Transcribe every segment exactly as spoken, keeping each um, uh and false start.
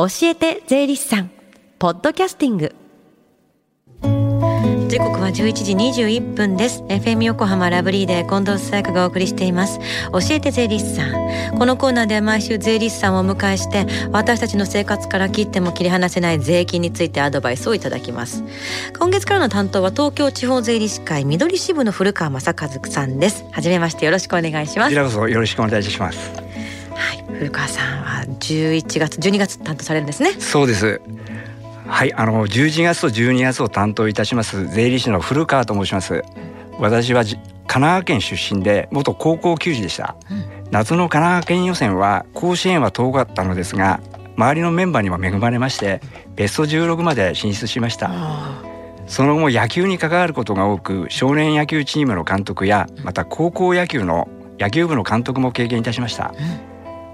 教えて税理士さんポッドキャスティング、時刻はじゅういちじにじゅういっぷんです。 エフエム 横浜ラブリーで近藤紗友香がお送りしています。教えて税理士さん、このコーナーでは毎週税理士さんをお迎えして、私たちの生活から切っても切り離せない税金についてアドバイスをいただきます。今月からの担当は東京地方税理士会緑支部の古川正和さんです。はじめまして、よろしくお願いします。こちらこそよろしくお願いします。はい、古川さんはじゅういちがつじゅうにがつ担当されるんですね。そうです。はい、あのじゅういちがつとじゅうにがつを担当いたします税理士の古川と申します。私は神奈川県出身で元高校球児でした、うん、夏の神奈川県予選は甲子園は遠かったのですが、周りのメンバーにも恵まれましてベストじゅうろくまで進出しました。その後も野球に関わることが多く、少年野球チームの監督やまた高校野球の野球部の監督も経験いたしました、うん。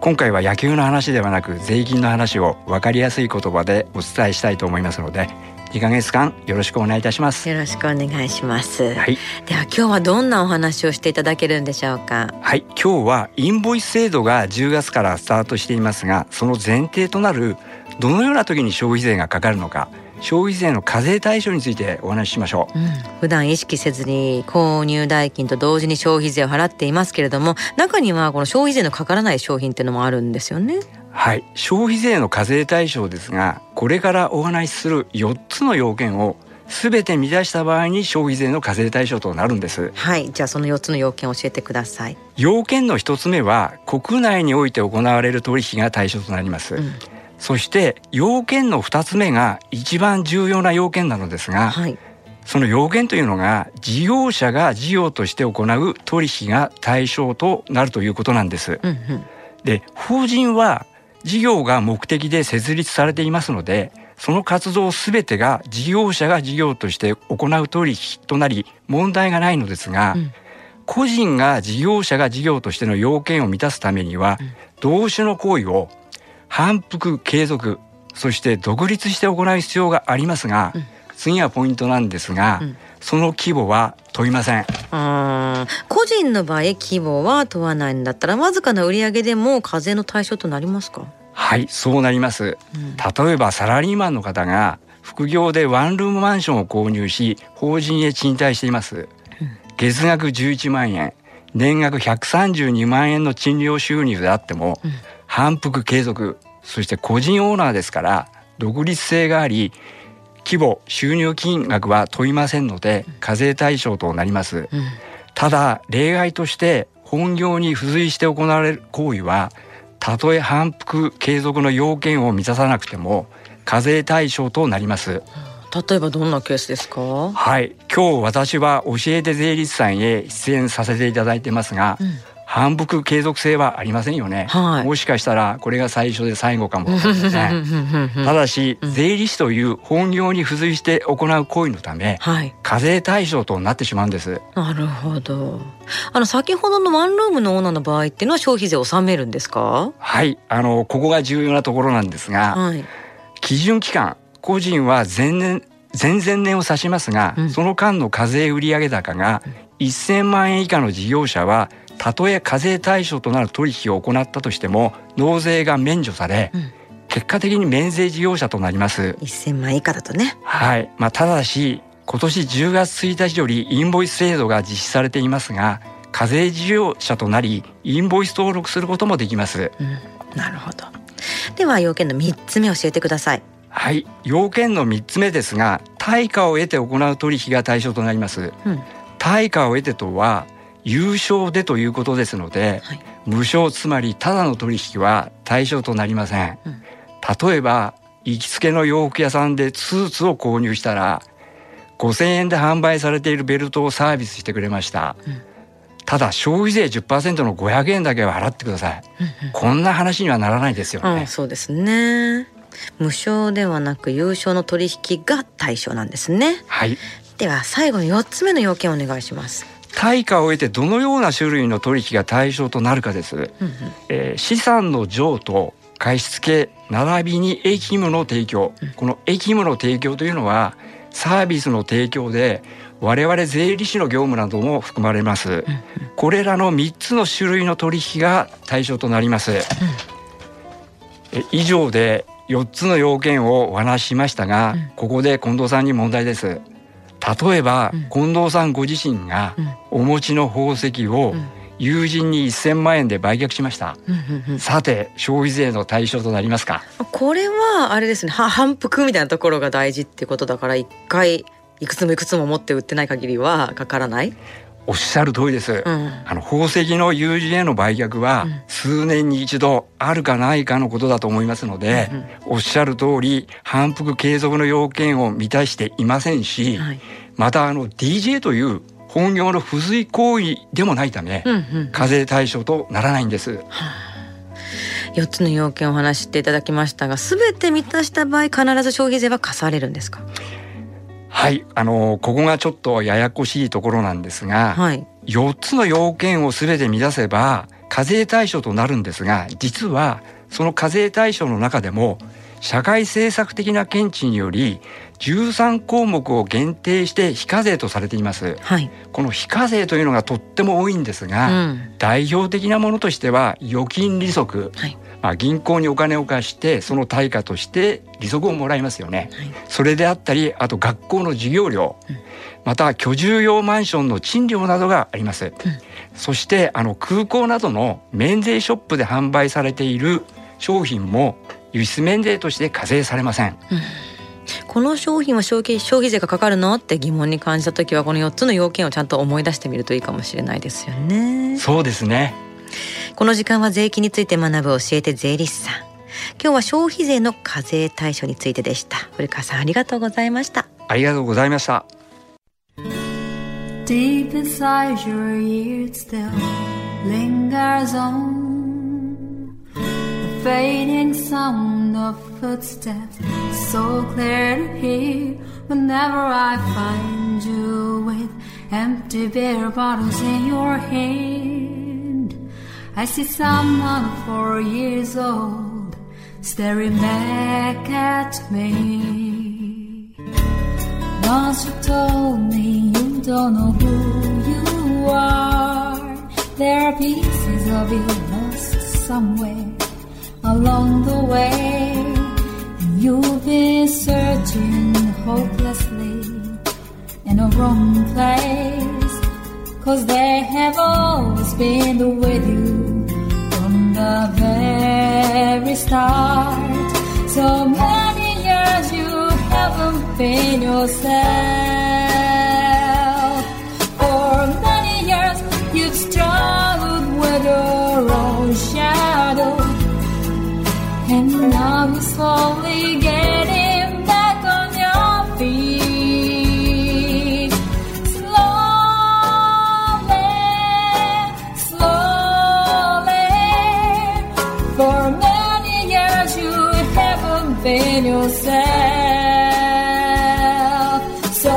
今回は野球の話ではなく税金の話を分かりやすい言葉でお伝えしたいと思いますので、にかげつかんよろしくお願いいたします。よろしくお願いします、はい、では今日はどんなお話をしていただけるんでしょうか。はい、今日はインボイス制度がじゅうがつからスタートしていますが、その前提となるどのような時に消費税がかかるのか、消費税の課税対象についてお話ししましょう、うん、普段意識せずに購入代金と同時に消費税を払っていますけれども、中にはこの消費税のかからない商品っていうのもあるんですよね。はい、消費税の課税対象ですが、これからお話しするよっつの要件を全て満たした場合に消費税の課税対象となるんです。はい、じゃあそのよっつの要件を教えてください。要件のひとつめは国内において行われる取引が対象となります、うん。そして要件のふたつめが一番重要な要件なのですが、はい、その要件というのが事業者が事業として行う取引が対象となるということなんです、うんうん、で、法人は事業が目的で設立されていますので、その活動すべてが事業者が事業として行う取引となり問題がないのですが、うん、個人が事業者が事業としての要件を満たすためには、同種の行為を反復継続、そして独立して行う必要がありますが、うん、次はポイントなんですが、うん、その規模は問いません。あ、個人の場合規模は問わないんだったら、わずかな売上でも課税の対象となりますか。はい、そうなります、うん、例えばサラリーマンの方が副業でワンルームマンションを購入し法人へ賃貸しています、うん、月額じゅういちまんえん、年額ひゃくさんじゅうにまんえんの賃料収入であっても、うん、反復継続、そして個人オーナーですから独立性があり、規模収入金額は問いませんので課税対象となります、うん、ただ例外として本業に付随して行われる行為は、たとえ反復継続の要件を満たさなくても課税対象となります。例えばどんなケースですか。はい、今日私は教えて税理士さんへ出演させていただいてますが、うん、反復継続性はありませんよね、はい、もしかしたらこれが最初で最後かもしれません。ただし税理士という本業に付随して行う行為のため、はい、課税対象となってしまうんです。なるほど。あの先ほどのワンルームのオーナーの場合っていうのは消費税を納めるんですか。はい、あのここが重要なところなんですが、はい、基準期間、個人は前年、前々年を指しますが、うん、その間の課税売上高がせんまんえん以下の事業者はたとえ課税対象となる取引を行ったとしても納税が免除され、うん、結果的に免税事業者となります。せんまんえん以下だとね。はい、まあ、ただし今年じゅうがつついたちよりインボイス制度が実施されていますが、課税事業者となりインボイス登録することもできます、うん、なるほど。では要件のみっつめ教えてください。はい、要件のみっつめですが、対価を得て行う取引が対象となります、うん、対価を得てとは有償でということですので、はい、無償、つまりただの取引は対象となりません、うん、例えば行きつけの洋服屋さんでスーツを購入したらごせんえんで販売されているベルトをサービスしてくれました、うん、ただ消費税 じゅっパーセント のごひゃくえんだけは払ってください、うんうん、こんな話にはならないですよね、うん、そうですね。無償ではなく有償の取引が対象なんですね。はい、では最後のよっつめの要件をお願いします。対価を得てどのような種類の取引が対象となるかです、うんうん、えー、資産の譲渡、貸付並びに益務の提供、うん、この益務の提供というのはサービスの提供で我々税理士の業務なども含まれます、うんうん、これらのみっつの種類の取引が対象となります、うん、え以上でよっつの要件をお話ししましたが、うん、ここで近藤さんに問題です。例えば、うん、近藤さんご自身がお持ちの宝石を友人にせんまんえんで売却しました、うんうん、さて消費税の対象となりますか？これはあれですね、反復みたいなところが大事ってことだから、いっかいいくつもいくつも持って売ってない限りはかからない。おっしゃる通りです、うん、あの宝石の友人への売却は数年に一度あるかないかのことだと思いますので、うんうん、おっしゃる通り反復継続の要件を満たしていませんし、はい、またあの ディージェー という本業の付随行為でもないため、うんうん、課税対象とならないんです、はあ、よっつの要件をお話していただきましたが、全て満たした場合必ず消費税は課されるんですか？はい、あのここがちょっとややこしいところなんですが、はい、よっつの要件を全て満たせば課税対象となるんですが、実はその課税対象の中でも社会政策的な見地によりじゅうさんこうもくを限定して非課税とされています、はい、この非課税というのがとっても多いんですが、うん、代表的なものとしては預金利息、はい、まあ、銀行にお金を貸してその対価として利息をもらいますよね、はい、それであったり、あと学校の授業料、うん、また居住用マンションの賃料などがあります、うん、そしてあの空港などの免税ショップで販売されている商品も輸出免税として課税されません、うん、この商品は消費、消費税がかかるのって疑問に感じたときはこのよっつの要件をちゃんと思い出してみるといいかもしれないですよね。そうですね。この時間は税金について学ぶ教えて税理士さん、今日は消費税の課税対象についてでした。古川さん、ありがとうございました。ありがとうございました。 Deep inside your ears still lingers on the fading sound of footsteps, so clear to hear whenever I find you with empty beer bottles in your hand.I see someone four years old staring back at me. Once you told me you don't know who you are. There are pieces of you lost somewhere along the way, and you've been searching hopelessly in a wrong place, 'cause they have always been with youThe very start. So many years you haven't been yourself. For many years you've struggled with your own shadow, and now you're slowly getting back on your feet.In yourself, so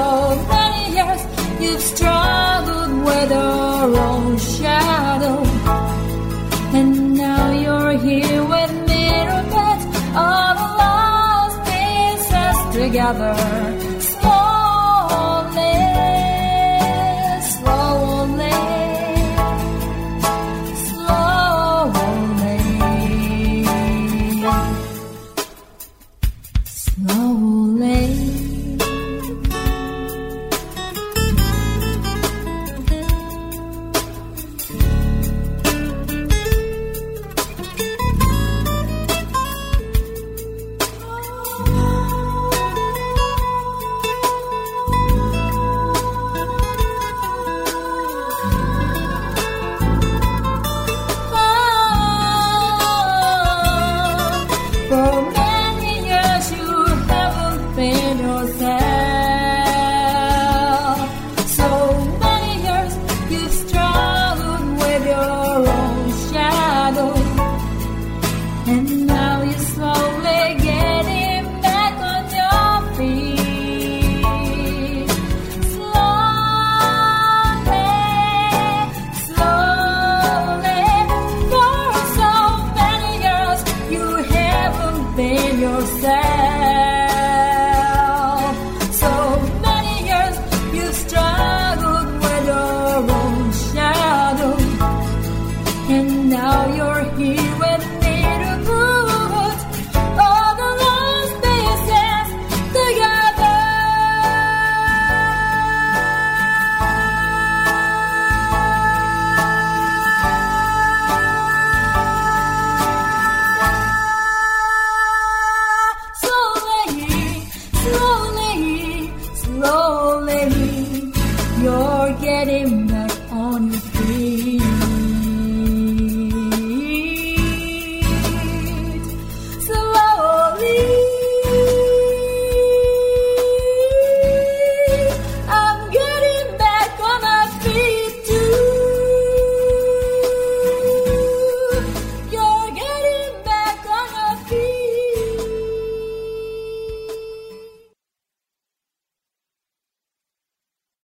many years you've struggled with your own shadow, and now you're here with mirror bits of lost pieces together. Slowly, slowly, slowly.Yourself